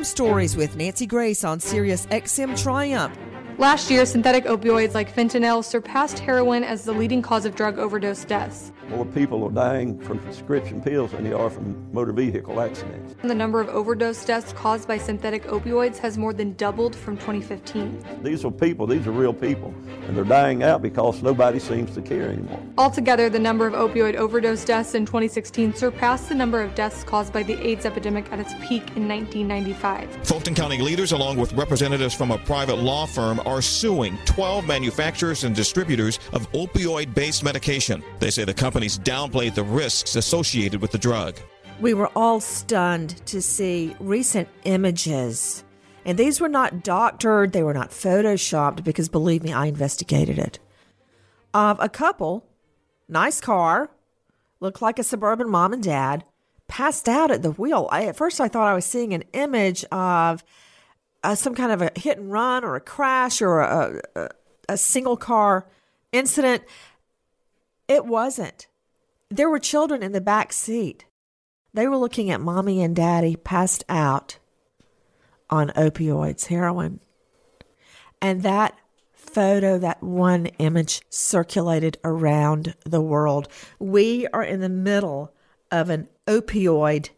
Crime Stories with Nancy Grace on Sirius XM Triumph. Last year, synthetic opioids like fentanyl surpassed heroin as the leading cause of drug overdose deaths. More people are dying from prescription pills than they are from motor vehicle accidents. And the number of overdose deaths caused by synthetic opioids has more than doubled from 2015. These are people, these are real people, and they're dying out because nobody seems to care anymore. Altogether, the number of opioid overdose deaths in 2016 surpassed the number of deaths caused by the AIDS epidemic at its peak in 1995. Fulton County leaders, along with representatives from a private law firm, are suing 12 manufacturers and distributors of opioid-based medication. They say the companies downplayed the risks associated with the drug. We were all stunned to see recent images. And these were not doctored, they were not photoshopped, because believe me, I investigated it. Of a couple, nice car, looked like a suburban mom and dad, passed out at the wheel. At first I thought I was seeing an image of some kind of a hit and run or a crash or a single car incident. It wasn't. There were children in the back seat. They were looking at mommy and daddy passed out on opioids, heroin. And that photo, that one image, circulated around the world. We are in the middle of an opioid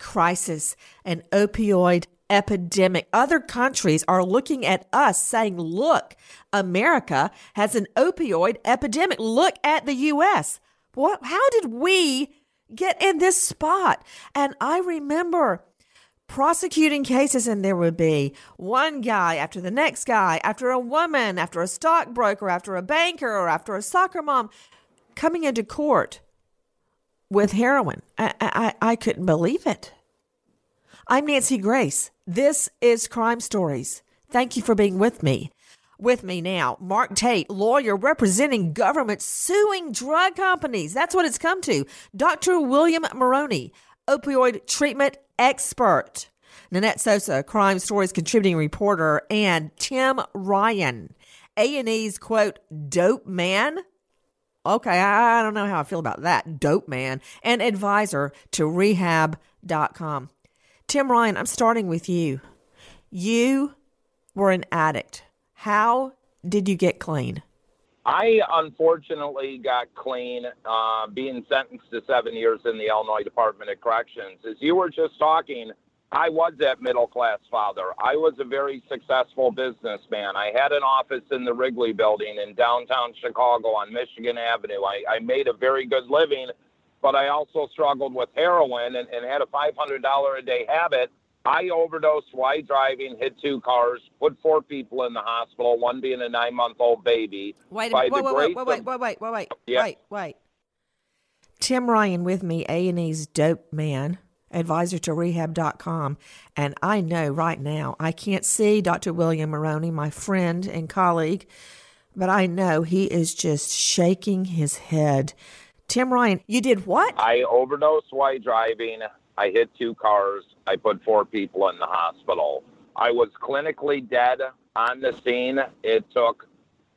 crisis, an opioid epidemic. Other countries are looking at us saying, look, America has an opioid epidemic. Look at the U.S. What? How did we get in this spot? And I remember prosecuting cases, and there would be one guy after the next guy, after a woman, after a stockbroker, after a banker, or after a soccer mom coming into court with heroin. I couldn't believe it. I'm Nancy Grace. This is Crime Stories. Thank you for being with me. With me now, Mark Tate, lawyer representing government suing drug companies. That's what it's come to. Dr. William Maroney, opioid treatment expert. Nanette Sosa, Crime Stories contributing reporter, and Tim Ryan, A&E's, quote, dope man. Okay, I don't know how I feel about that, dope man, and advisor to Rehab.com. Tim Ryan, I'm starting with you. You were an addict. How did you get clean? I unfortunately got clean being sentenced to 7 years in the Illinois Department of Corrections. As you were just talking, I was that middle-class father. I was a very successful businessman. I had an office in the Wrigley Building in downtown Chicago on Michigan Avenue. I made a very good living, but I also struggled with heroin and had a $500 a day habit. I overdosed while driving, hit 2 cars, put 4 people in the hospital, one being a 9-month-old baby. Wait a minute. Wait. Tim Ryan with me, A&E's dope man, advisor to Rehab.com. And I know right now, I can't see Dr. William Maroney, my friend and colleague, but I know he is just shaking his head. Tim Ryan, you did what? I overdosed while driving. I hit 2 cars. I put 4 people in the hospital. I was clinically dead on the scene. It took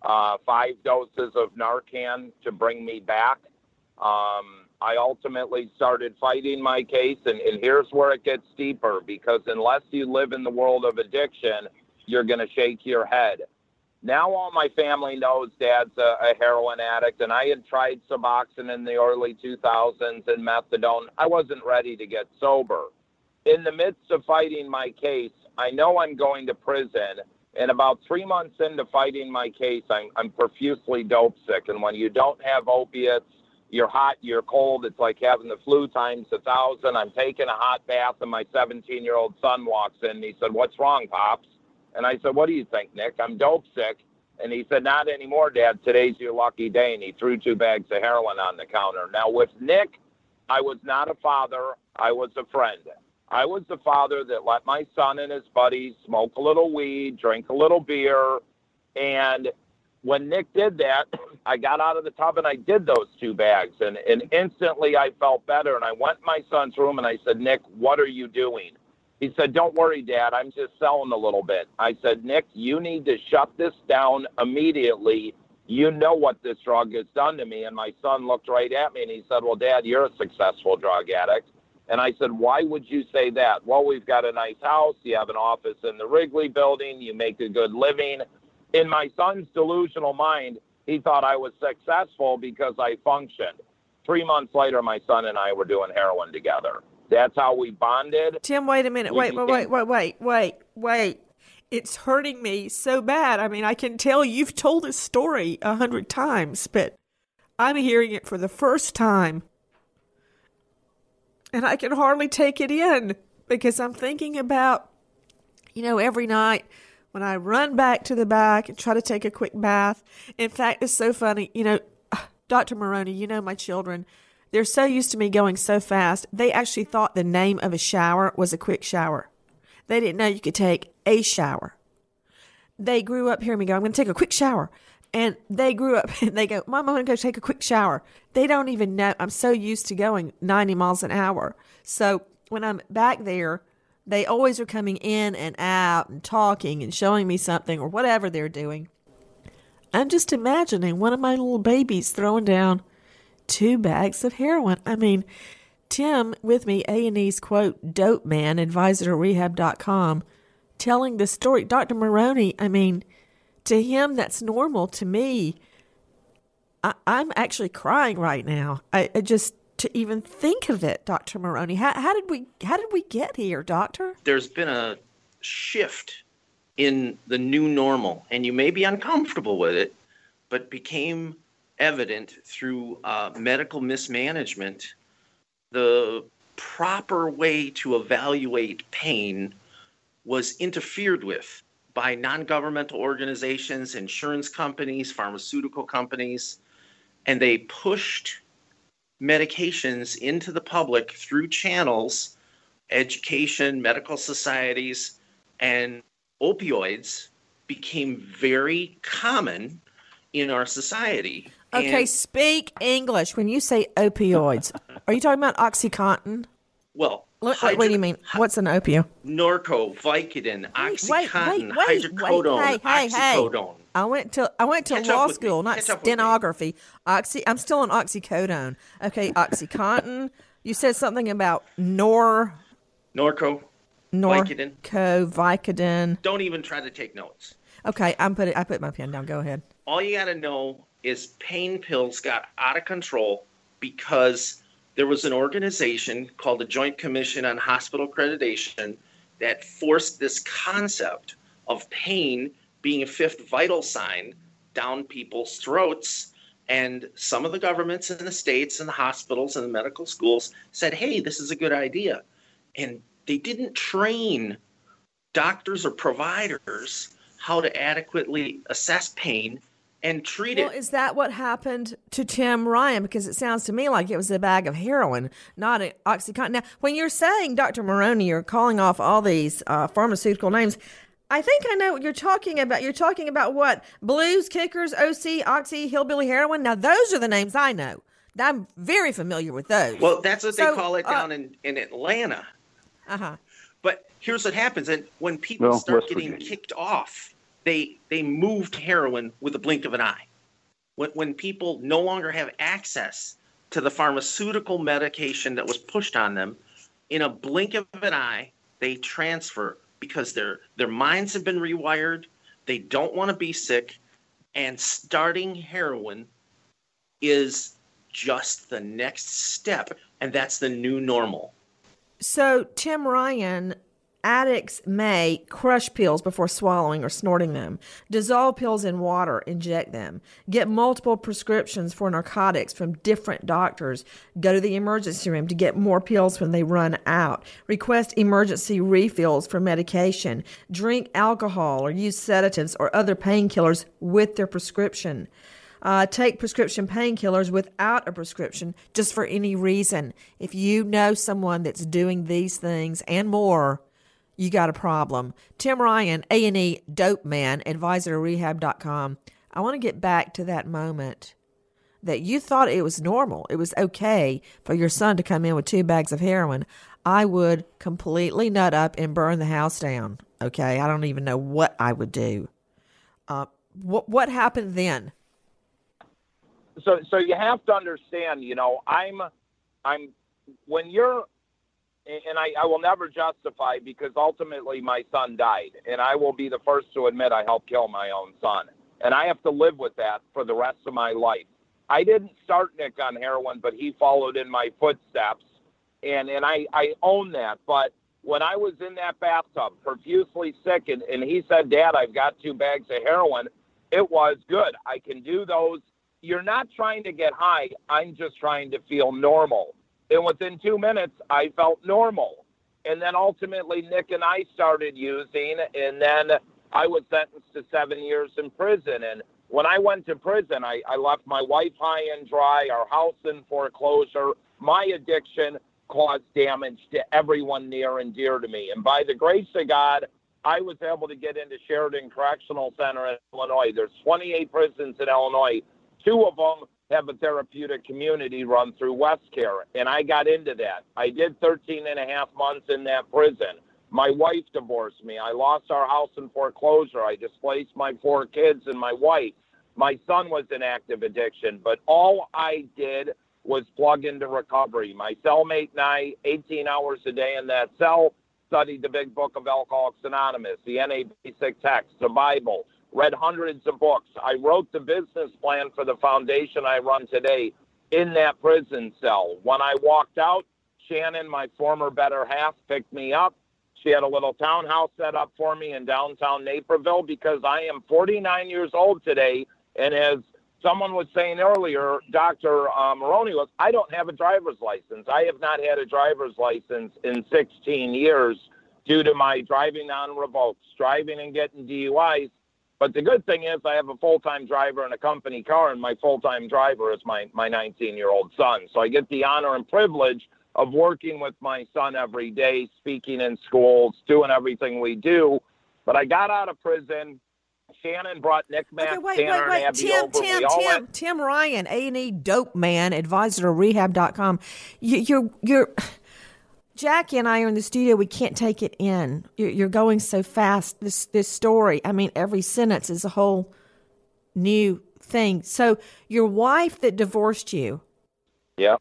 5 doses of Narcan to bring me back. I ultimately started fighting my case, and here's where it gets deeper, because unless you live in the world of addiction, you're going to shake your head. Now all my family knows Dad's a heroin addict, and I had tried Suboxone in the early 2000s and methadone. I wasn't ready to get sober. In the midst of fighting my case, I know I'm going to prison, and about 3 months into fighting my case, I'm profusely dope sick, and when you don't have opiates, you're hot, you're cold. It's like having the flu times 1,000. I'm taking a hot bath, and my 17-year-old son walks in, and he said, "What's wrong, Pops?" And I said, "What do you think, Nick? I'm dope sick." And he said, "Not anymore, Dad. Today's your lucky day." And he threw 2 bags of heroin on the counter. Now, with Nick, I was not a father. I was a friend. I was the father that let my son and his buddies smoke a little weed, drink a little beer. And when Nick did that, I got out of the tub and I did those 2 bags. And instantly I felt better. And I went in my son's room and I said, "Nick, what are you doing?" He said, "Don't worry, Dad, I'm just selling a little bit." I said, "Nick, you need to shut this down immediately. You know what this drug has done to me." And my son looked right at me and he said, "Well, Dad, you're a successful drug addict." And I said, why would you say that? Well, we've got a nice house. You have an office in the Wrigley Building. You make a good living. In my son's delusional mind, he thought I was successful because I functioned. 3 months later, my son and I were doing heroin together. That's how we bonded. Tim, wait a minute. Wait. It's hurting me so bad. I mean, I can tell you've told this story 100 times, but I'm hearing it for the first time. And I can hardly take it in because I'm thinking about, you know, every night when I run back to the back and try to take a quick bath. In fact, it's so funny. You know, Dr. Maroney, you know my children, they're so used to me going so fast. They actually thought the name of a shower was a quick shower. They didn't know you could take a shower. They grew up hearing me go, I'm going to take a quick shower. And they grew up and they go, Mom, I'm going to go take a quick shower. They don't even know. I'm so used to going 90 miles an hour. So when I'm back there, they always are coming in and out and talking and showing me something or whatever they're doing. I'm just imagining one of my little babies throwing down 2 bags of heroin. I mean, Tim, with me, A&E's, quote, dope man, advisor at Rehab.com, telling the story. Dr. Maroney, I mean, to him, that's normal. To me, I'm actually crying right now. I just to even think of it, Dr. Maroney. How did we get here, Doctor? There's been a shift in the new normal, and you may be uncomfortable with it, but became evident through medical mismanagement. The proper way to evaluate pain was interfered with by non-governmental organizations, insurance companies, pharmaceutical companies, and they pushed medications into the public through channels, education, medical societies, and opioids became very common in our society. Okay, and speak English. When you say opioids, are you talking about OxyContin? Well, what do you mean? What's an opioid? Norco, Vicodin, OxyContin, hydrocodone, oxycodone. I went to law school, not stenography. I'm still on oxycodone. Okay, OxyContin. You said something about Norco, Vicodin. Don't even try to take notes. Okay, I put my pen down. Go ahead. All you got to know is pain pills got out of control because there was an organization called the Joint Commission on Hospital Accreditation that forced this concept of pain being a 5th vital sign down people's throats. And some of the governments in the states and the hospitals and the medical schools said, hey, this is a good idea. And they didn't train doctors or providers how to adequately assess pain and treat it. Well, is that what happened to Tim Ryan? Because it sounds to me like it was a bag of heroin, not an OxyContin. Now, when you're saying, Dr. Maroney, you're calling off all these pharmaceutical names, I think I know what you're talking about. You're talking about what? Blues, Kickers, OC, Oxy, Hillbilly, Heroin? Now, those are the names I know. I'm very familiar with those. Well, that's what they call it down in Atlanta. Uh-huh. But here's what happens. And when people start getting kicked off, They moved heroin with a blink of an eye. When people no longer have access to the pharmaceutical medication that was pushed on them, in a blink of an eye, they transfer because their minds have been rewired. They don't want to be sick. And starting heroin is just the next step. And that's the new normal. So Tim Ryan, addicts may crush pills before swallowing or snorting them, dissolve pills in water, inject them, get multiple prescriptions for narcotics from different doctors, go to the emergency room to get more pills when they run out, request emergency refills for medication, drink alcohol or use sedatives or other painkillers with their prescription. Take prescription painkillers without a prescription, just for any reason. If you know someone that's doing these things and more, you got a problem. Tim Ryan, A&E, dope man, advisor to Rehab.com. I want to get back to that moment that you thought it was normal. It was okay for your son to come in with 2 bags of heroin. I would completely nut up and burn the house down. Okay, I don't even know what I would do. What happened then? So you have to understand, you know, I'm when you're and I will never justify, because ultimately my son died, and I will be the first to admit I helped kill my own son. And I have to live with that for the rest of my life. I didn't start Nick on heroin, but he followed in my footsteps, and I own that. But when I was in that bathtub, profusely sick, and he said, "Dad, I've got 2 bags of heroin," it was good. I can do those. You're not trying to get high. I'm just trying to feel normal. And within 2 minutes, I felt normal. And then ultimately, Nick and I started using, and then I was sentenced to 7 years in prison. And when I went to prison, I left my wife high and dry, our house in foreclosure. My addiction caused damage to everyone near and dear to me. And by the grace of God, I was able to get into Sheridan Correctional Center in Illinois. There's 28 prisons in Illinois. 2 of them have a therapeutic community run through WestCare, and I got into that. I did 13 and a half months in that prison. My wife divorced me. I lost our house in foreclosure. I displaced my 4 kids and my wife. My son was in active addiction, but all I did was plug into recovery. My cellmate and I, 18 hours a day in that cell, studied the big book of Alcoholics Anonymous, the NA basic text, the Bible, read hundreds of books. I wrote the business plan for the foundation I run today in that prison cell. When I walked out, Shannon, my former better half, picked me up. She had a little townhouse set up for me in downtown Naperville, because I am 49 years old today. And as someone was saying earlier, Dr. Maroney, I don't have a driver's license. I have not had a driver's license in 16 years due to my driving on revokes, driving and getting DUIs. But the good thing is I have a full-time driver in a company car, and my full-time driver is my 19-year-old son. So I get the honor and privilege of working with my son every day, speaking in schools, doing everything we do. But I got out of prison. Shannon brought Nick Mack, Tanner, and Tim Ryan, A&E dope man, advisor to Rehab.com. You're Jackie and I are in the studio. We can't take it in. You're going so fast. This story. I mean, every sentence is a whole new thing. So your wife that divorced you. Yeah.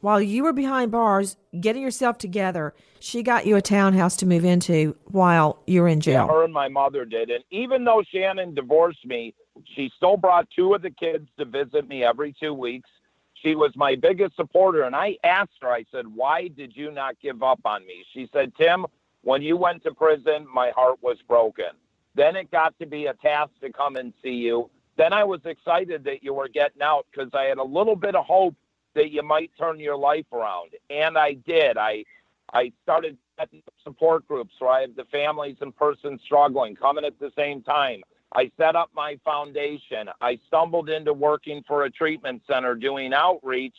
While you were behind bars, getting yourself together, she got you a townhouse to move into while you were in jail. Yeah, her and my mother did. And even though Shannon divorced me, she still brought 2 of the kids to visit me every 2 weeks. She was my biggest supporter. And I asked her, I said, "Why did you not give up on me?" She said, "Tim, when you went to prison, my heart was broken. Then it got to be a task to come and see you. Then I was excited that you were getting out, because I had a little bit of hope that you might turn your life around." And I did. I started setting up support groups where I have the families and persons struggling coming at the same time. I set up my foundation. I stumbled into working for a treatment center doing outreach.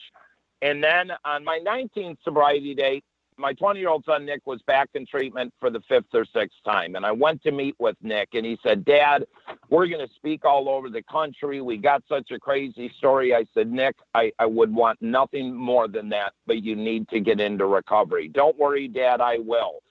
And then on my 19th sobriety date, my 20-year-old son, Nick, was back in treatment for the 5th or 6th time. And I went to meet with Nick, and he said, "Dad, we're going to speak all over the country. We got such a crazy story." I said, "Nick, I would want nothing more than that, but you need to get into recovery." "Don't worry, Dad, I will."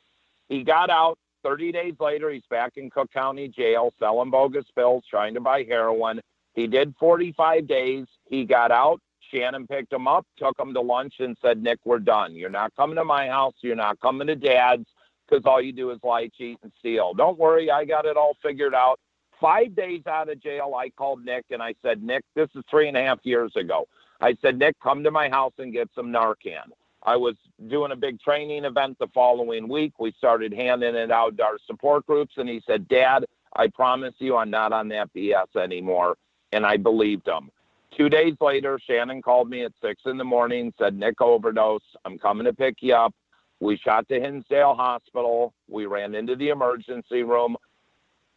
He got out. 30 days later, he's back in Cook County jail, selling bogus pills, trying to buy heroin. He did 45 days. He got out. Shannon picked him up, took him to lunch, and said, "Nick, we're done. You're not coming to my house. You're not coming to Dad's, because all you do is lie, cheat, and steal. Don't worry. I got it all figured out." 5 days out of jail, I called Nick, and I said, "Nick," this is 3.5 years ago. I said, "Nick, come to my house and get some Narcan." I was doing a big training event the following week. We started handing it out to our support groups, and he said, "Dad, I promise you I'm not on that BS anymore." And I believed him. 2 days later, Shannon called me at 6 a.m, said, "Nick overdosed. I'm coming to pick you up." We shot to Hinsdale Hospital. We ran into the emergency room.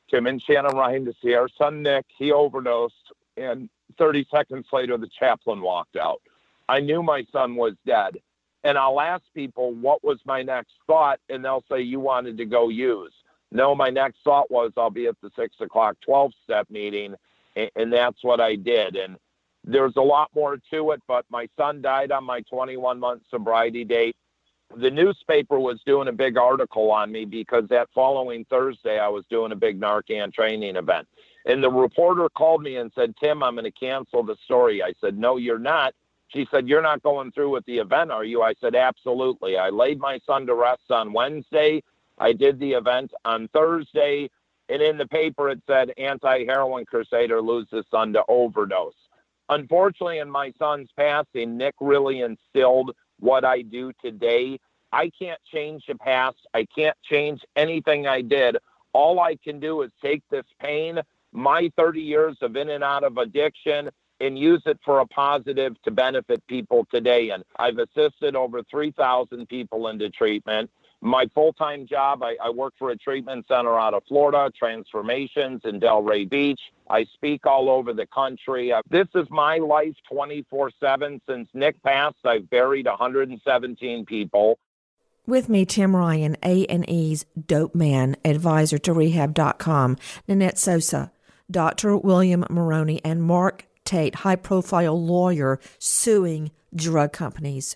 Tim and Shannon Ryan to see our son, Nick. He overdosed. And 30 seconds later, the chaplain walked out. I knew my son was dead. And I'll ask people, what was my next thought? And they'll say, "You wanted to go use." No, my next thought was, I'll be at the 6 o'clock 12-step meeting. And that's what I did. And there's a lot more to it, but my son died on my 21-month sobriety date. The newspaper was doing a big article on me, because that following Thursday, I was doing a big Narcan training event. And the reporter called me and said, "Tim, I'm going to cancel the story." I said, "No, you're not. She said, "You're not going through with the event, are you?" I said, "Absolutely. I laid my son to rest on Wednesday. I did the event on Thursday, and in the paper it said, anti-heroin crusader loses son to overdose." Unfortunately, in my son's passing, Nick really instilled what I do today. I can't change the past. I can't change anything I did. All I can do is take this pain, my 30 years of in and out of addiction, and use it for a positive to benefit people today. And I've assisted over 3,000 people into treatment. My full-time job, I work for a treatment center out of Florida, Transformations in Delray Beach. I speak all over the country. This is my life 24/7. Since Nick passed, I've buried 117 people. With me, Tim Ryan, A&E's Dope Man, advisor to Rehab.com, Nanette Sosa, Dr. William Maroney, and Mark Tate, high-profile lawyer suing drug companies.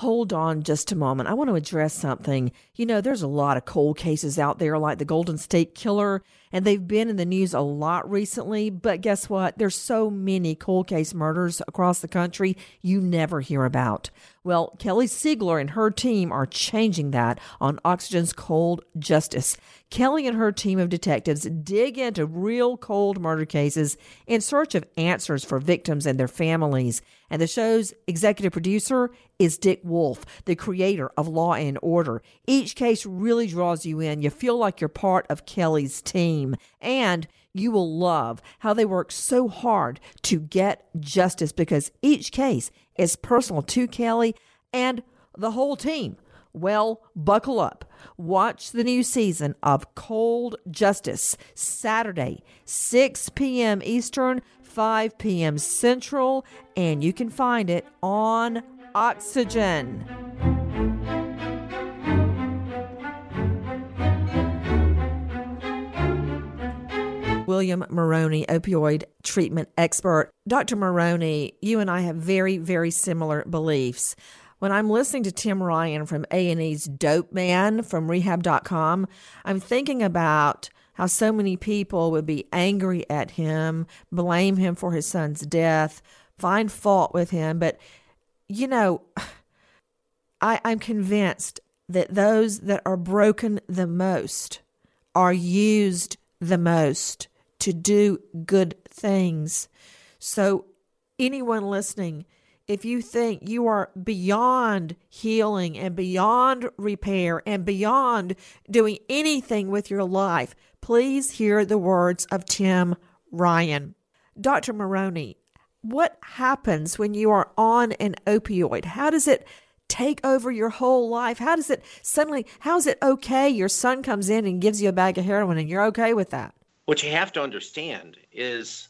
Hold on just a moment. I want to address something. You know, there's a lot of cold cases out there like the Golden State Killer, and they've been in the news a lot recently. But guess what? There's so many cold case murders across the country you never hear about. Well, Kelly Siegler and her team are changing that on Oxygen's Cold Justice. Kelly and her team of detectives dig into real cold murder cases in search of answers for victims and their families. And the show's executive producer is Dick Wolf, the creator of Law and Order. Each case really draws you in. You feel like you're part of Kelly's team. And you will love how they work so hard to get justice because each case is personal to Kelly and the whole team. Well, buckle up. Watch the new season of Cold Justice, Saturday, 6 p.m. Eastern, 5 p.m. Central, and you can find it on Oxygen. William Maroney, opioid treatment expert. Dr. Maroney, you and I have very, very similar beliefs. When I'm listening to Tim Ryan from A&E's Dope Man from Rehab.com, I'm thinking about how so many people would be angry at him, blame him for his son's death, find fault with him. But, you know, I'm convinced that those that are broken the most are used the most to do good things. So anyone listening, if you think you are beyond healing and beyond repair and beyond doing anything with your life, please hear the words of Tim Ryan. Dr. Maroney, what happens when you are on an opioid? How does it take over your whole life? How does it suddenly, how is it okay your son comes in and gives you a bag of heroin and you're okay with that? What you have to understand is,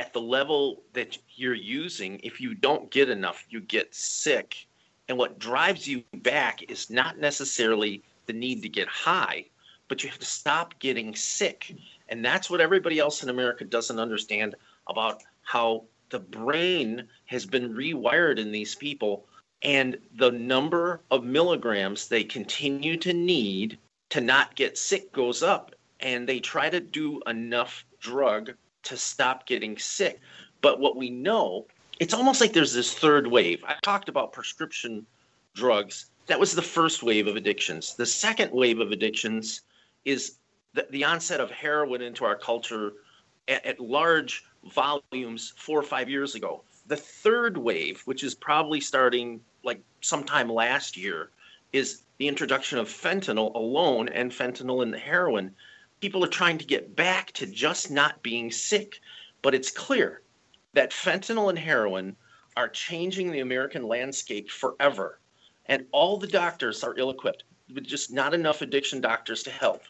at the level that you're using, if you don't get enough, you get sick. And what drives you back is not necessarily the need to get high, but you have to stop getting sick. And that's what everybody else in America doesn't understand about how the brain has been rewired in these people and the number of milligrams they continue to need to not get sick goes up. And they try to do enough drug to stop getting sick. But what we know, it's almost like there's this third wave. I talked about prescription drugs. That was the first wave of addictions. The second wave of addictions is the onset of heroin into our culture at large volumes 4 or 5 years ago. The third wave, which is probably starting like sometime last year, is the introduction of fentanyl alone and fentanyl and heroin. People are trying to get back to just not being sick, but it's clear that fentanyl and heroin are changing the American landscape forever, and all the doctors are ill-equipped, with just not enough addiction doctors to help.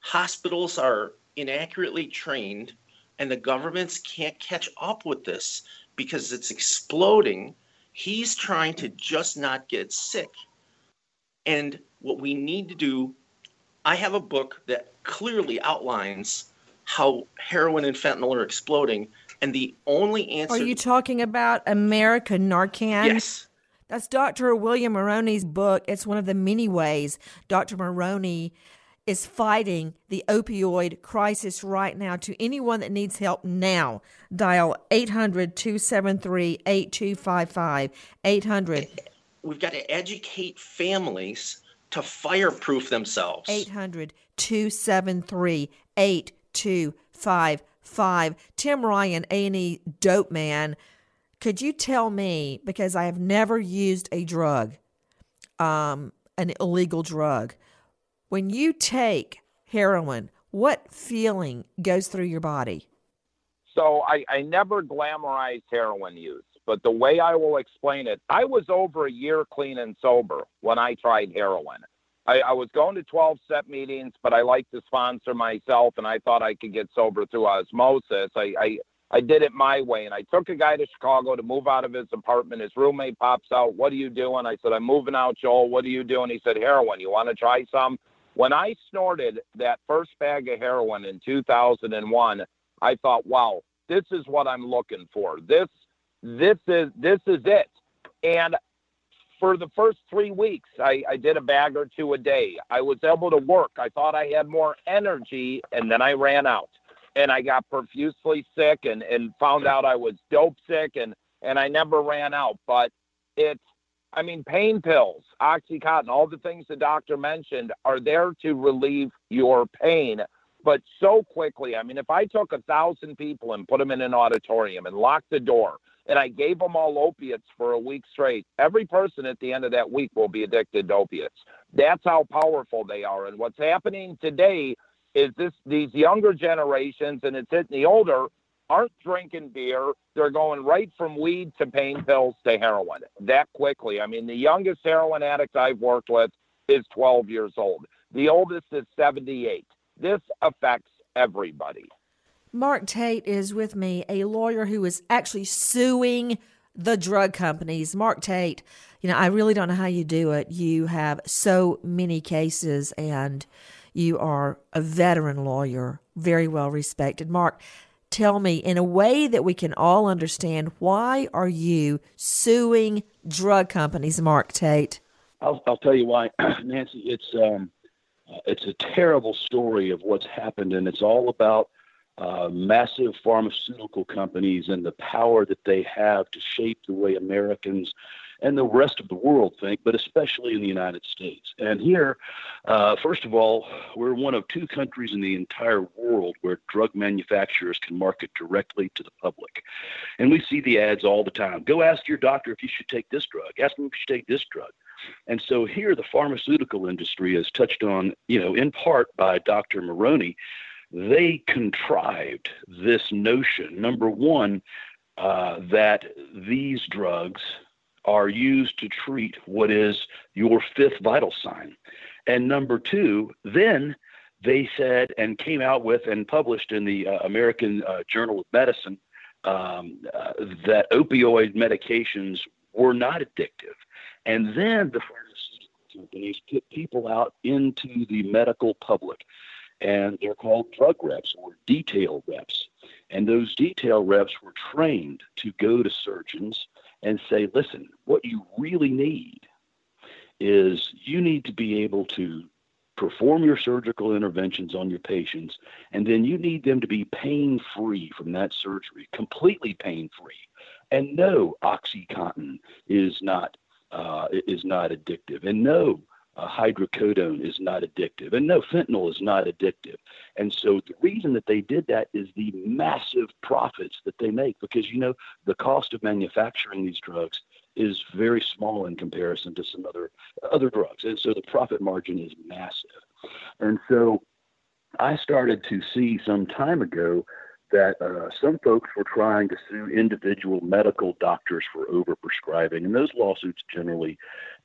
Hospitals are inaccurately trained, and the governments can't catch up with this because it's exploding. He's trying to just not get sick, and what we need to do, I have a book that clearly outlines how heroin and fentanyl are exploding, and the only answer... Are you talking about American Narcan? Yes. That's Dr. William Maroney's book. It's one of the many ways Dr. Maroney is fighting the opioid crisis right now. To anyone that needs help now, dial 800-273-8255, 800. We've got to educate families to fireproof themselves. 800-273-8255. Tim Ryan, A&E dope man, could you tell me, because I have never used a drug, an illegal drug, when you take heroin, what feeling goes through your body? So I never glamorize heroin use, but the way I will explain it, I was over a year clean and sober when I tried heroin. I was going to 12-step meetings, but I like to sponsor myself, and I thought I could get sober through osmosis. I did it my way, and I took a guy to Chicago to move out of his apartment. His roommate pops out, "What are you doing?" I said, "I'm moving out, Joel. What are you doing?" He said, "Heroin. You want to try some?" When I snorted that first bag of heroin in 2001, I thought, wow, this is what I'm looking for. This is it. And for the first 3 weeks, I did a bag or two a day. I was able to work. I thought I had more energy, and then I ran out. And I got profusely sick and found out I was dope sick, and I never ran out. But pain pills, Oxycontin, all the things the doctor mentioned are there to relieve your pain. But so quickly, if I took 1,000 people and put them in an auditorium and locked the door and I gave them all opiates for a week straight, every person at the end of that week will be addicted to opiates. That's how powerful they are. And what's happening today is these younger generations, and it's hitting the older, aren't drinking beer. They're going right from weed to pain pills to heroin that quickly. The youngest heroin addict I've worked with is 12 years old. The oldest is 78. This affects everybody. Mark Tate is with me, a lawyer who is actually suing the drug companies. Mark Tate, I really don't know how you do it. You have so many cases, and you are a veteran lawyer, very well respected. Mark, tell me, in a way that we can all understand, why are you suing drug companies, Mark Tate? I'll tell you why, Nancy. It's a terrible story of what's happened, and it's all about massive pharmaceutical companies and the power that they have to shape the way Americans and the rest of the world think, but especially in the United States. And here, first of all, we're one of two countries in the entire world where drug manufacturers can market directly to the public. And we see the ads all the time. Go ask your doctor if you should take this drug. Ask them if you should take this drug. And so here the pharmaceutical industry is touched on, in part by Dr. Maroney. They contrived this notion, number one, that these drugs are used to treat what is your fifth vital sign. And number two, then they said and came out with and published in the American Journal of Medicine that opioid medications were not addictive. And then the pharmaceutical companies put people out into the medical public, and they're called drug reps or detail reps. And those detail reps were trained to go to surgeons and say, listen, what you really need is you need to be able to perform your surgical interventions on your patients, and then you need them to be pain-free from that surgery, completely pain-free. And no, Oxycontin is not addictive, and no, hydrocodone is not addictive, and no, fentanyl is not addictive. And so the reason that they did that is the massive profits that they make, because the cost of manufacturing these drugs is very small in comparison to some other drugs, and so the profit margin is massive. And so I started to see some time ago that some folks were trying to sue individual medical doctors for overprescribing, and those lawsuits generally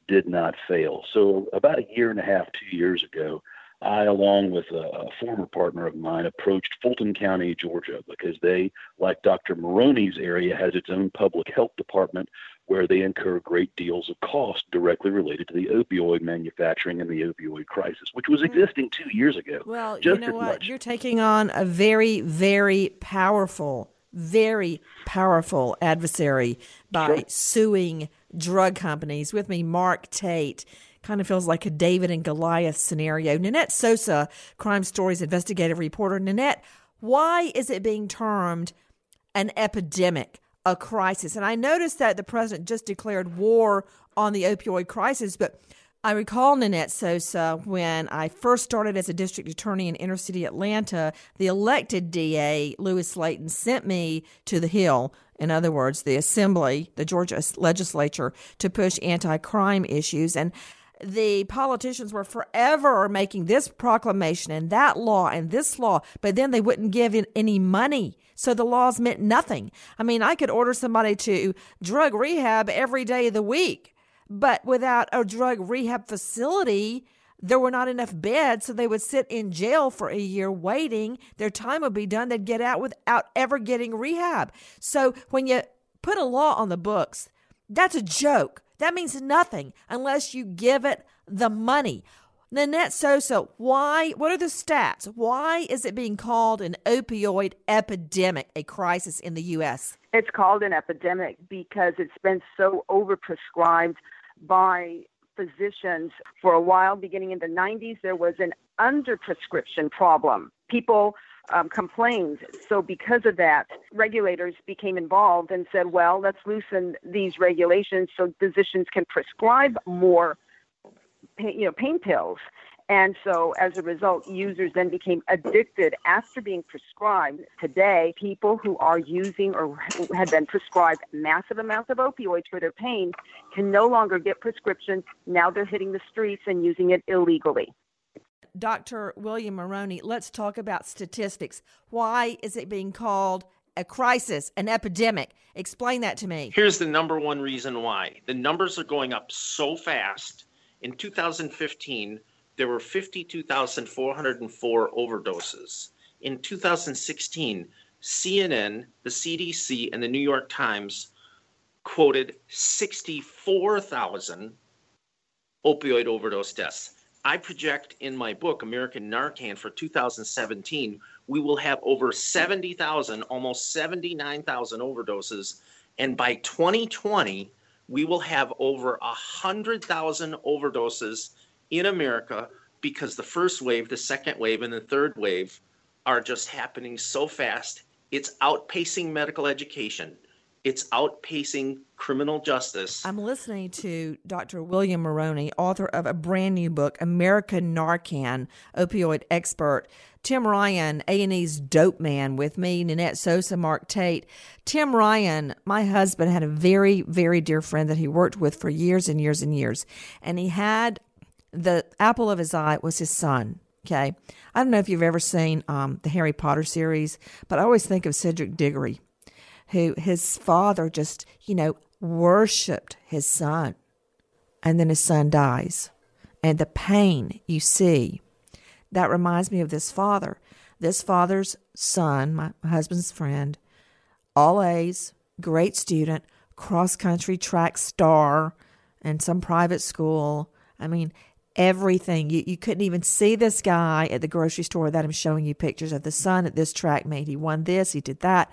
did not fail. So about a year and a half, 2 years ago, I, along with a former partner of mine, approached Fulton County, Georgia, because they, like Dr. Maroney's area, has its own public health department where they incur great deals of cost directly related to the opioid manufacturing and the opioid crisis, which was existing 2 years ago. Well, you know what? You're taking on a very, very powerful adversary by suing drug companies. With me, Mark Tate. Kind of feels like a David and Goliath scenario. Nanette Sosa, Crime Stories investigative reporter. Nanette, why is it being termed an epidemic, a crisis? And I noticed that the president just declared war on the opioid crisis, but I recall, Nanette Sosa, when I first started as a district attorney in inner city Atlanta, the elected DA, Lewis Slayton, sent me to the Hill, in other words, the assembly, the Georgia legislature, to push anti-crime issues. And the politicians were forever making this proclamation and that law and this law, but then they wouldn't give in any money. So the laws meant nothing. I mean, I could order somebody to drug rehab every day of the week, but without a drug rehab facility, there were not enough beds, so they would sit in jail for a year waiting. Their time would be done. They'd get out without ever getting rehab. So when you put a law on the books, that's a joke. That means nothing unless you give it the money. Nanette Sosa, why? What are the stats? Why is it being called an opioid epidemic, a crisis in the U.S.? It's called an epidemic because it's been so overprescribed by physicians for a while. Beginning in the 90s, there was an underprescription problem. People complained. So because of that, regulators became involved and said, well, let's loosen these regulations so physicians can prescribe more pain pills. And so as a result, users then became addicted after being prescribed. Today, people who are using or have been prescribed massive amounts of opioids for their pain can no longer get prescriptions. Now they're hitting the streets and using it illegally. Dr. William Maroney, let's talk about statistics. Why is it being called a crisis, an epidemic? Explain that to me. Here's the number one reason why. The numbers are going up so fast. In 2015, there were 52,404 overdoses. In 2016, CNN, the CDC, and the New York Times quoted 64,000 opioid overdose deaths. I project in my book, American Narcan, for 2017, we will have over 70,000, almost 79,000 overdoses. And by 2020, we will have over 100,000 overdoses in America because the first wave, the second wave, and the third wave are just happening so fast. It's outpacing medical education. It's outpacing criminal justice. I'm listening to Dr. William Maroney, author of a brand new book, American Narcan, opioid expert. Tim Ryan, A&E's dope man, with me, Nanette Sosa, Mark Tate. Tim Ryan, my husband, had a very, very dear friend that he worked with for years and years and years. And he had the apple of his eye was his son. Okay. I don't know if you've ever seen the Harry Potter series, but I always think of Cedric Diggory, who his father just, worshipped his son. And then his son dies. And the pain you see, that reminds me of this father. This father's son, my husband's friend, all A's, great student, cross-country track star, and some private school. I mean, everything. You couldn't even see this guy at the grocery store without him showing you pictures of the son at this track meet. He won this, he did that.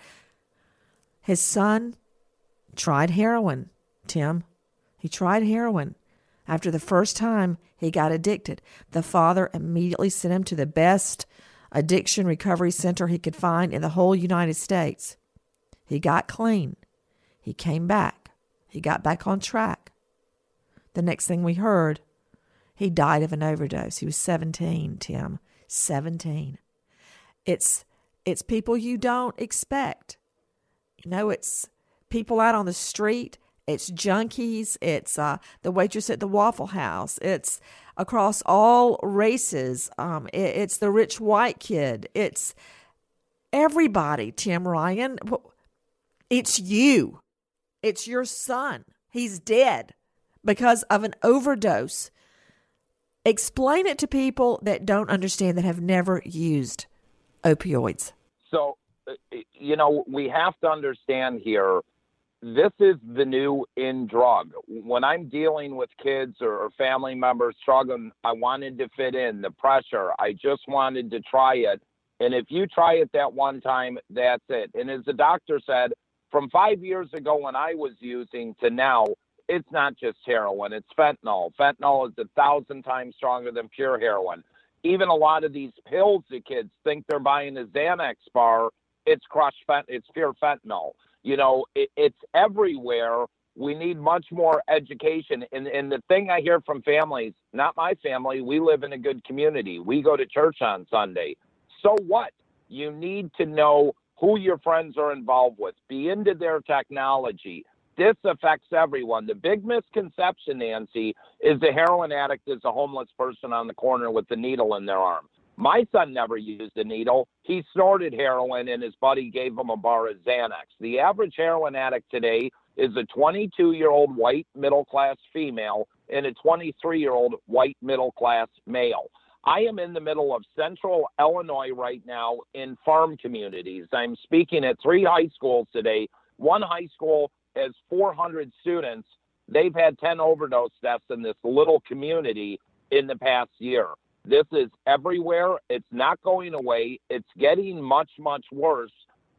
His son tried heroin, Tim. He tried heroin. After the first time, he got addicted. The father immediately sent him to the best addiction recovery center he could find in the whole United States. He got clean. He came back. He got back on track. The next thing we heard, he died of an overdose. He was 17, Tim. 17. It's people you don't expect. It's people out on the street. It's junkies. It's the waitress at the Waffle House. It's across all races. It's the rich white kid. It's everybody, Tim Ryan. It's you. It's your son. He's dead because of an overdose. Explain it to people that don't understand, that have never used opioids. So, we have to understand here, this is the new in drug. When I'm dealing with kids or family members struggling, I wanted to fit in, the pressure. I just wanted to try it. And if you try it that one time, that's it. And as the doctor said, from 5 years ago when I was using to now, it's not just heroin, it's fentanyl. Fentanyl is 1,000 times stronger than pure heroin. Even a lot of these pills the kids think they're buying a Xanax bar, it's crushed fentanyl, it's pure fentanyl. You know, it's everywhere. We need much more education. And the thing I hear from families, not my family, we live in a good community. We go to church on Sunday. So what? You need to know who your friends are involved with. Be into their technology. This affects everyone. The big misconception, Nancy, is the heroin addict is a homeless person on the corner with a needle in their arm. My son never used a needle. He snorted heroin, and his buddy gave him a bar of Xanax. The average heroin addict today is a 22-year-old white middle-class female and a 23-year-old white middle-class male. I am in the middle of central Illinois right now in farm communities. I'm speaking at 3 high schools today. One high school has 400 students. They've had 10 overdose deaths in this little community in the past year. This is everywhere. It's not going away. It's getting much, much worse.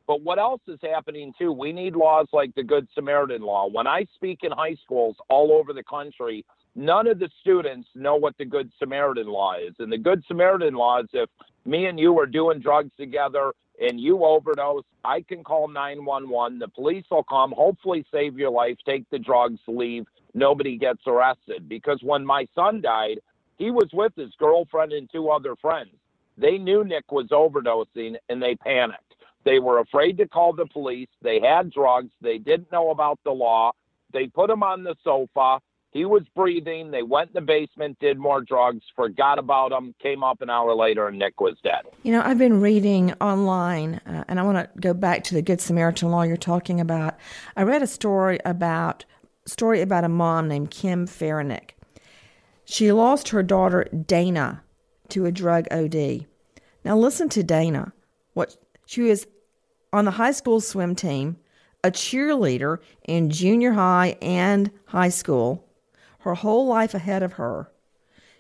But what else is happening, too? We need laws like the Good Samaritan law. When I speak in high schools all over the country, none of the students know what the Good Samaritan law is. And the Good Samaritan law is if me and you were doing drugs together and you overdose, I can call 911. The police will come, hopefully save your life, take the drugs, leave. Nobody gets arrested. Because when my son died, he was with his girlfriend and 2 other friends. They knew Nick was overdosing, and they panicked. They were afraid to call the police. They had drugs. They didn't know about the law. They put him on the sofa. He was breathing. They went in the basement, did more drugs, forgot about him, came up an hour later, and Nick was dead. You know, I've been reading online, and I want to go back to the Good Samaritan law you're talking about. I read a story about a mom named Kim Farinick. She lost her daughter, Dana, to a drug OD. Now listen to Dana. She was on the high school swim team, a cheerleader in junior high and high school, her whole life ahead of her.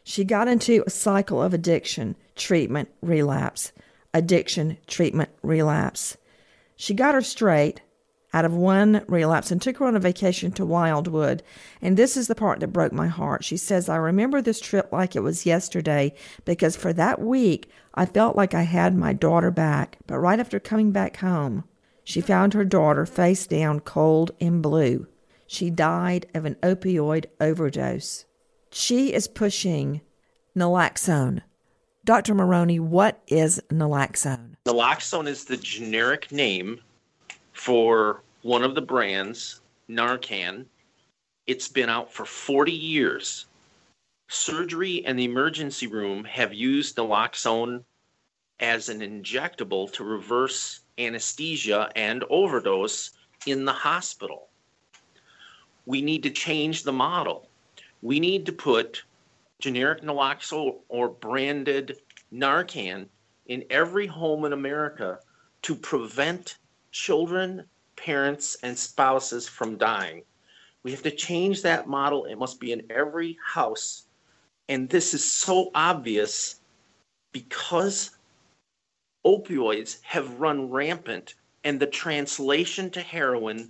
She got into a cycle of addiction, treatment, relapse, addiction, treatment, relapse. She got her straight out of one relapse and took her on a vacation to Wildwood. And this is the part that broke my heart. She says, I remember this trip like it was yesterday because for that week, I felt like I had my daughter back. But right after coming back home, she found her daughter face down, cold and blue. She died of an opioid overdose. She is pushing naloxone. Dr. Maroney, what is naloxone? Naloxone is the generic name for one of the brands, Narcan. It's been out for 40 years. Surgery and the emergency room have used naloxone as an injectable to reverse anesthesia and overdose in the hospital. We need to change the model. We need to put generic naloxone or branded Narcan in every home in America to prevent children, parents, and spouses from dying. We have to change that model. It must be in every house. And this is so obvious because opioids have run rampant and the translation to heroin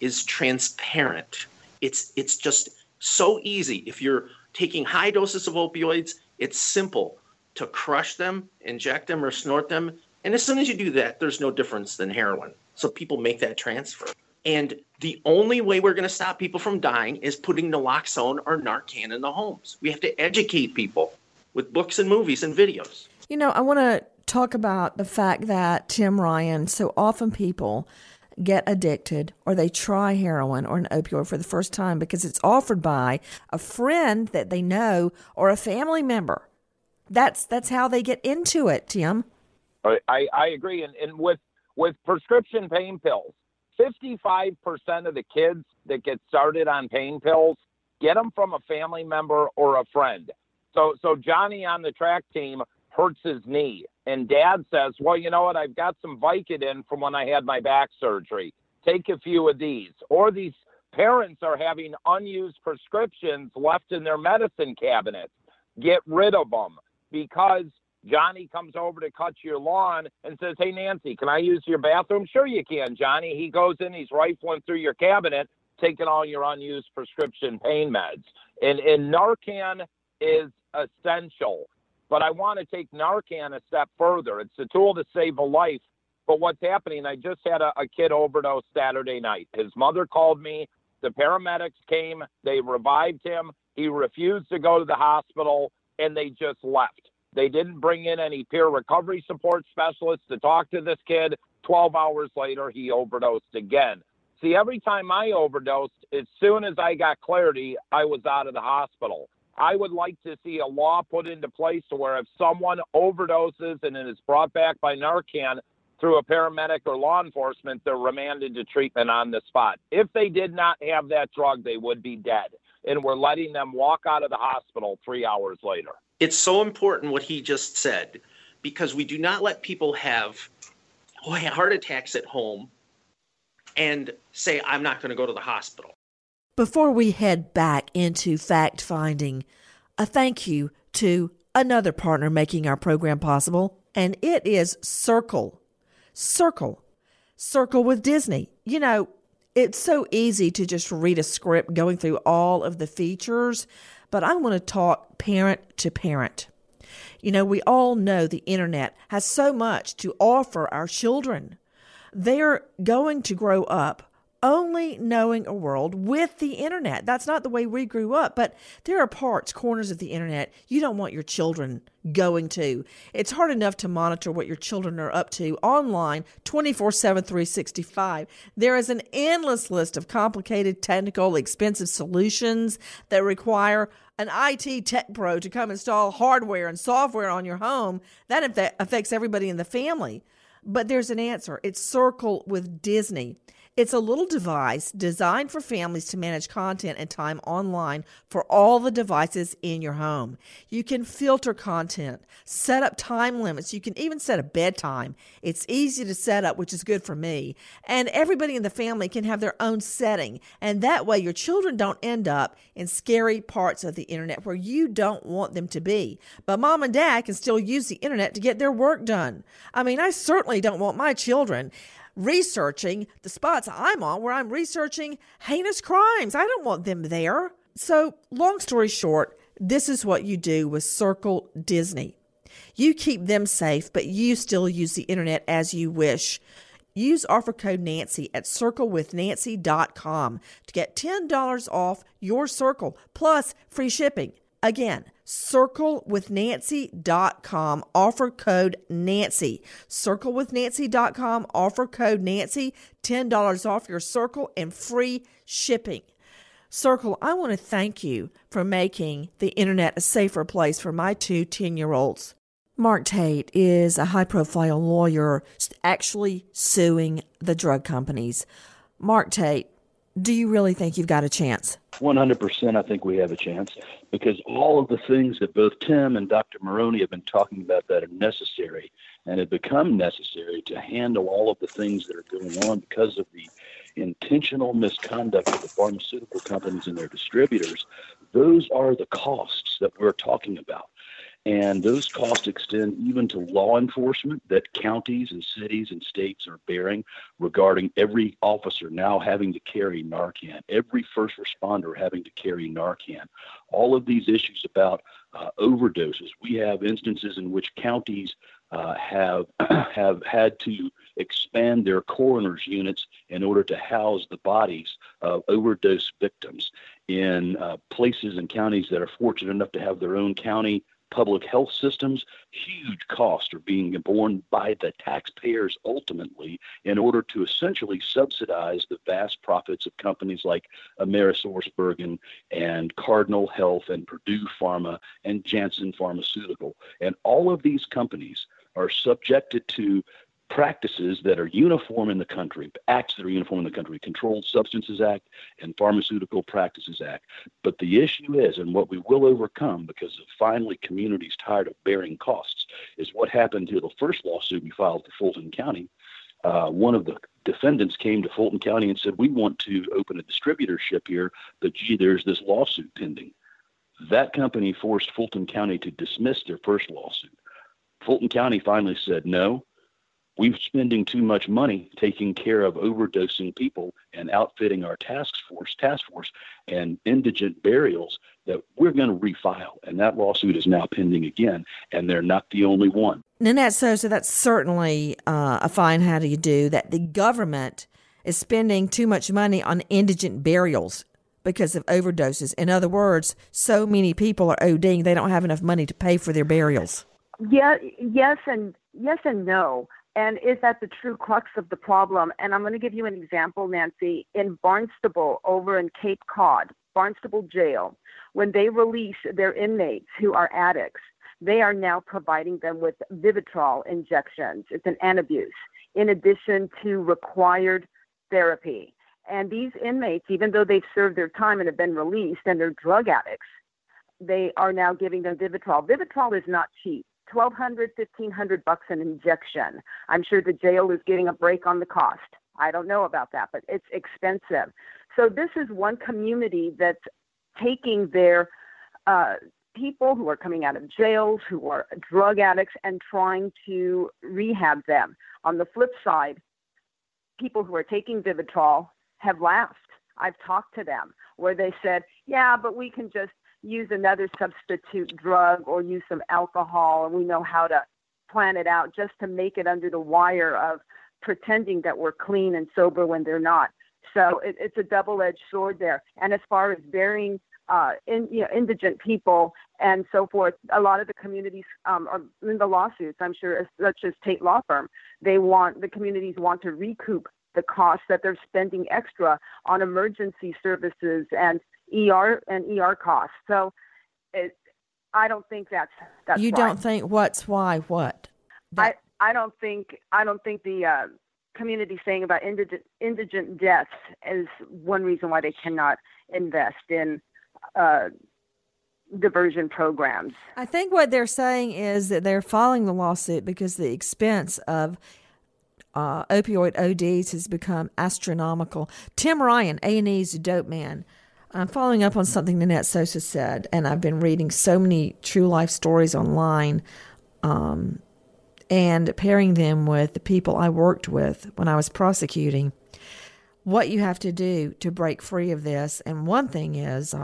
is transparent. It's just so easy. If you're taking high doses of opioids, it's simple to crush them, inject them, or snort them. And as soon as you do that, there's no difference than heroin. So people make that transfer. And the only way we're going to stop people from dying is putting naloxone or Narcan in the homes. We have to educate people with books and movies and videos. You know, I want to talk about the fact that, Tim Ryan, so often people get addicted or they try heroin or an opioid for the first time because it's offered by a friend that they know or a family member. That's how they get into it, Tim. I agree. And with prescription pain pills, 55% of the kids that get started on pain pills get them from a family member or a friend. So Johnny on the track team hurts his knee. And dad says, well, you know what? I've got some Vicodin from when I had my back surgery. Take a few of these. Or these parents are having unused prescriptions left in their medicine cabinet. Get rid of them because Johnny comes over to cut your lawn and says, hey, Nancy, can I use your bathroom? Sure you can, Johnny. He goes in, he's rifling through your cabinet, taking all your unused prescription pain meds. And Narcan is essential. But I want to take Narcan a step further. It's a tool to save a life. But what's happening, I just had a kid overdose Saturday night. His mother called me. The paramedics came. They revived him. He refused to go to the hospital, and they just left. They didn't bring in any peer recovery support specialists to talk to this kid. 12 hours later, he overdosed again. See, every time I overdosed, as soon as I got clarity, I was out of the hospital. I would like to see a law put into place to where if someone overdoses and it is brought back by Narcan through a paramedic or law enforcement, they're remanded to treatment on the spot. If they did not have that drug, they would be dead. And we're letting them walk out of the hospital 3 hours later. It's so important what he just said, because we do not let people have heart attacks at home and say, I'm not going to go to the hospital. Before we head back into fact-finding, a thank you to another partner making our program possible, and it is Circle with Disney. You know, it's so easy to just read a script going through all of the features, but I want to talk parent to parent. You know, we all know the internet has so much to offer our children. They're going to grow up only knowing a world with the internet. That's not the way we grew up, but there are parts, corners of the internet you don't want your children going to. It's hard enough to monitor what your children are up to online 24/7, 365. There is an endless list of complicated, technical, expensive solutions that require an IT tech pro to come install hardware and software on your home. That affects everybody in the family. But there's an answer. It's Circle with Disney. It's a little device designed for families to manage content and time online for all the devices in your home. You can filter content, set up time limits. You can even set a bedtime. It's easy to set up, which is good for me. And everybody in the family can have their own setting. And that way your children don't end up in scary parts of the internet where you don't want them to be. But mom and dad can still use the internet to get their work done. I mean, I certainly don't want my children researching the spots I'm on where I'm researching heinous crimes. I don't want them there. So long story short, this is what you do with Circle Disney. You keep them safe, but you still use the internet as you wish. Use offer code Nancy at circlewithnancy.com to get $10 off your Circle plus free shipping. Again, circlewithnancy.com, offer code Nancy. Circlewithnancy.com, offer code Nancy, $10 off your Circle and free shipping. Circle, I want to thank you for making the internet a safer place for my two 10-year-olds. Mark Tate is a high-profile lawyer actually suing the drug companies. Mark Tate, do you really think you've got a chance? 100% I think we have a chance, because all of the things that both Tim and Dr. Maroney have been talking about that are necessary and have become necessary to handle all of the things that are going on because of the intentional misconduct of the pharmaceutical companies and their distributors, those are the costs that we're talking about. And those costs extend even to law enforcement that counties and cities and states are bearing regarding every officer now having to carry Narcan, every first responder having to carry Narcan. All of these issues about overdoses. We have instances in which counties have had to expand their coroner's units in order to house the bodies of overdose victims in places and counties that are fortunate enough to have their own county public health systems. Huge costs are being borne by the taxpayers ultimately in order to essentially subsidize the vast profits of companies like AmerisourceBergen and Cardinal Health and Purdue Pharma and Janssen Pharmaceutical. And all of these companies are subjected to practices that are uniform in the country, acts that are uniform in the country, Controlled Substances Act and Pharmaceutical Practices Act. But the issue is, and what we will overcome because of finally communities tired of bearing costs, is what happened to the first lawsuit we filed to Fulton County. One of the defendants came to Fulton County and said, we want to open a distributorship here, but gee, there's this lawsuit pending. That company forced Fulton County to dismiss their first lawsuit. Fulton County finally said, no, We're spending too much money taking care of overdosing people and outfitting our task force and indigent burials that we're going to refile. And that lawsuit is now pending again, and they're not the only one. Nanette Sosa, that's certainly a fine how do you do that the government is spending too much money on indigent burials because of overdoses. In other words, so many people are ODing, they don't have enough money to pay for their burials. Yeah, yes and no. And is that the true crux of the problem? And I'm going to give you an example, Nancy. In Barnstable, over in Cape Cod, Barnstable Jail, when they release their inmates who are addicts, they are now providing them with Vivitrol injections. It's an antabuse, in addition to required therapy. And these inmates, even though they've served their time and have been released and they're drug addicts, they are now giving them Vivitrol. Vivitrol is not cheap. $1,200, $1,500 an injection. I'm sure the jail is getting a break on the cost. I don't know about that, but it's expensive. So this is one community that's taking their people who are coming out of jails, who are drug addicts, and trying to rehab them. On the flip side, people who are taking Vivitrol have laughed. I've talked to them where they said, yeah, but we can just use another substitute drug or use some alcohol, and we know how to plan it out just to make it under the wire of pretending that we're clean and sober when they're not. So it's a double-edged sword there. And as far as burying indigent people and so forth, a lot of the communities are in the lawsuits, I'm sure, such as Tate Law Firm. The communities want to recoup the cost that they're spending extra on emergency services and ER costs. So I don't think that's you right. Don't think what's why what? I don't think the community saying about indigent deaths is one reason why they cannot invest in diversion programs. I think what they're saying is that they're filing the lawsuit because the expense of opioid ODs has become astronomical. Tim Ryan, A&E's dope man. I'm following up on something Nanette Sosa said, and I've been reading so many true life stories online and pairing them with the people I worked with when I was prosecuting, what you have to do to break free of this. And one thing is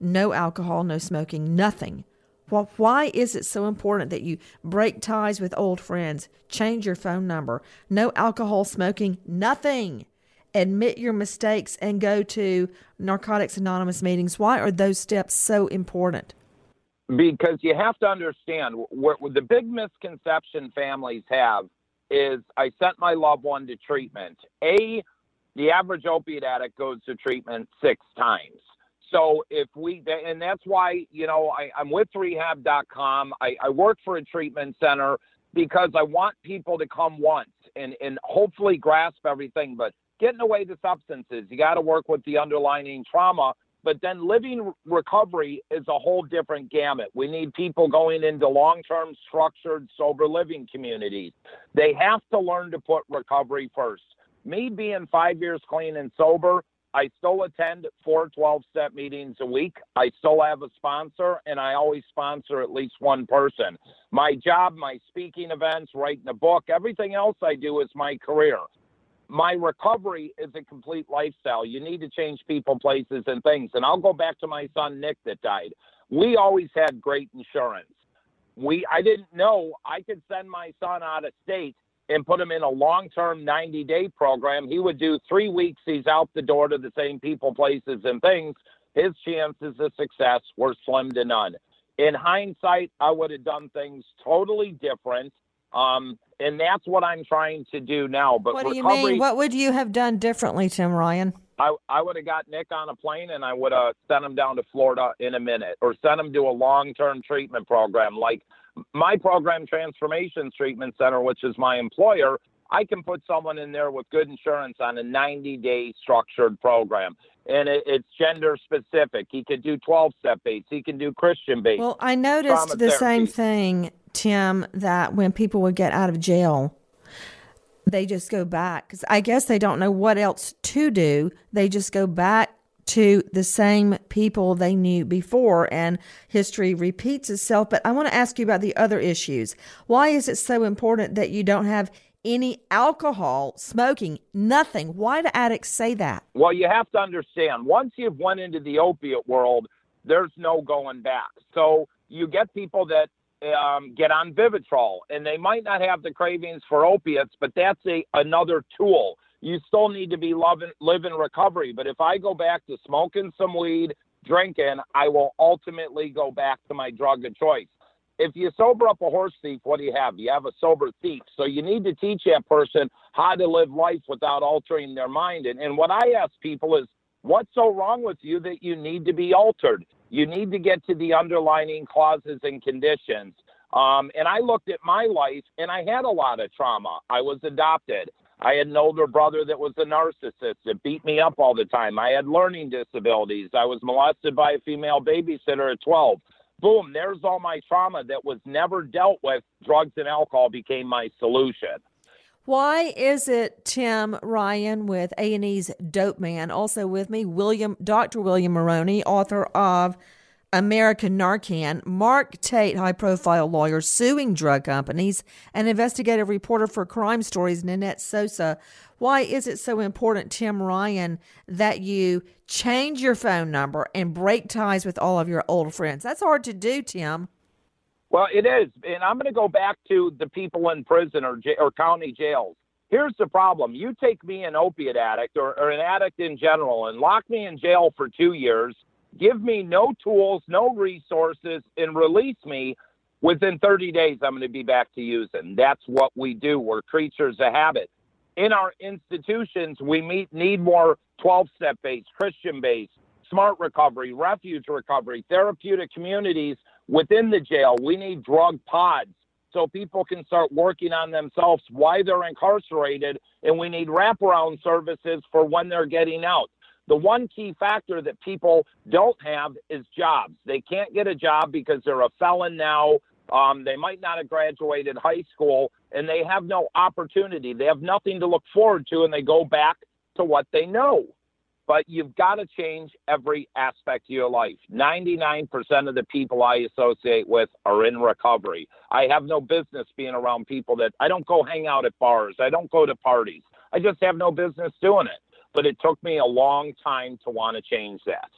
no alcohol, no smoking, nothing. Well, why is it so important that you break ties with old friends, change your phone number, no alcohol, smoking, nothing? Admit your mistakes and go to Narcotics Anonymous meetings. Why are those steps so important? Because you have to understand what the big misconception families have is I sent my loved one to treatment. The average opiate addict goes to treatment 6 times. So and that's why, I'm with Rehab.com. I work for a treatment center because I want people to come once and hopefully grasp everything. But getting away to substances, you got to work with the underlying trauma, but then living recovery is a whole different gamut. We need people going into long-term structured sober living communities. They have to learn to put recovery first. Me being 5 years clean and sober, I still attend 4 12-step meetings a week. I still have a sponsor, and I always sponsor at least one person. My job, my speaking events, writing a book, everything else I do is my career. My recovery is a complete lifestyle. You need to change people, places, and things. And I'll go back to my son, Nick, that died. We always had great insurance. I didn't know I could send my son out of state and put him in a long-term 90-day program. He would do 3 weeks. He's out the door to the same people, places, and things. His chances of success were slim to none. In hindsight, I would have done things totally different. And that's what I'm trying to do now. But what do you mean? What would you have done differently, Tim Ryan? I would have got Nick on a plane, and I would have sent him down to Florida in a minute, or sent him to a long-term treatment program. Like my program, Transformations Treatment Center, which is my employer, I can put someone in there with good insurance on a 90-day structured program. And it's gender-specific. He could do 12-step baits. He can do Christian baits. Well, I noticed the same thing, Tim, that when people would get out of jail, they just go back. Because I guess they don't know what else to do. They just go back to the same people they knew before, and history repeats itself. But I want to ask you about the other issues. Why is it so important that you don't have any alcohol, smoking, nothing. Why do addicts say that? Well, you have to understand, once you've went into the opiate world, there's no going back. So you get people that get on Vivitrol, and they might not have the cravings for opiates, but that's another tool. You still need to be living recovery. But if I go back to smoking some weed, drinking, I will ultimately go back to my drug of choice. If you sober up a horse thief, what do you have? You have a sober thief. So you need to teach that person how to live life without altering their mind. And what I ask people is, what's so wrong with you that you need to be altered? You need to get to the underlying causes and conditions. And I looked at my life, and I had a lot of trauma. I was adopted. I had an older brother that was a narcissist that beat me up all the time. I had learning disabilities. I was molested by a female babysitter at 12. Boom, there's all my trauma that was never dealt with. Drugs and alcohol became my solution. Why is it, Tim Ryan with A&E's Dope Man, also with me, Dr. William Maroney, author of American Narcan, Mark Tate, high-profile lawyer suing drug companies, and investigative reporter for Crime Stories, Nanette Sosa. Why is it so important, Tim Ryan, that you change your phone number and break ties with all of your old friends? That's hard to do, Tim. Well, it is, and I'm going to go back to the people in prison or county jails. Here's the problem. You take me an opiate addict or an addict in general and lock me in jail for 2 years, give me no tools, no resources, and release me. Within 30 days, I'm going to be back to using. That's what we do. We're creatures of habit. In our institutions, we need more 12-step-based, Christian-based, smart recovery, refuge recovery, therapeutic communities. Within the jail, we need drug pods so people can start working on themselves while they're incarcerated, and we need wraparound services for when they're getting out. The one key factor that people don't have is jobs. They can't get a job because they're a felon now. They might not have graduated high school, and they have no opportunity. They have nothing to look forward to, and they go back to what they know. But you've got to change every aspect of your life. 99% of the people I associate with are in recovery. I have no business being around people that I don't go hang out at bars. I don't go to parties. I just have no business doing it. But it took me a long time to want to change that.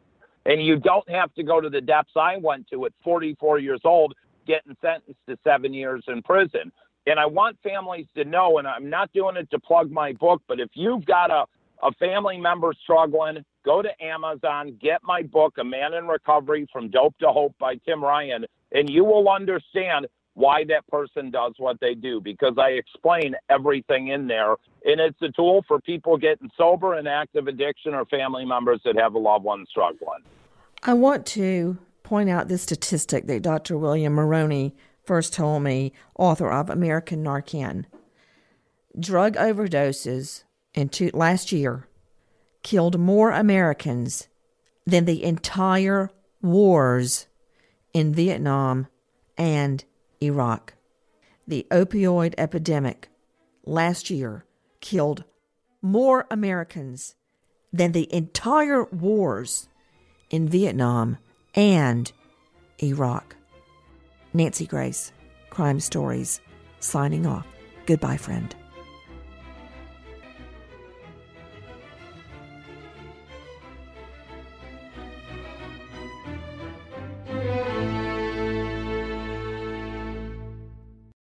And you don't have to go to the depths I went to at 44 years old, getting sentenced to 7 years in prison. And I want families to know, and I'm not doing it to plug my book, but if you've got a family member struggling, go to Amazon, get my book, A Man in Recovery, From Dope to Hope by Tim Ryan, and you will understand why that person does what they do, because I explain everything in there, and it's a tool for people getting sober in active addiction or family members that have a loved one struggling. I want to point out this statistic that Dr. William Maroney first told me, author of American Narcan. Drug overdoses last year killed more Americans than the entire wars in Vietnam and Iraq. The opioid epidemic last year killed more Americans than the entire wars in Vietnam and Iraq. Nancy Grace, Crime Stories, signing off. Goodbye, friend.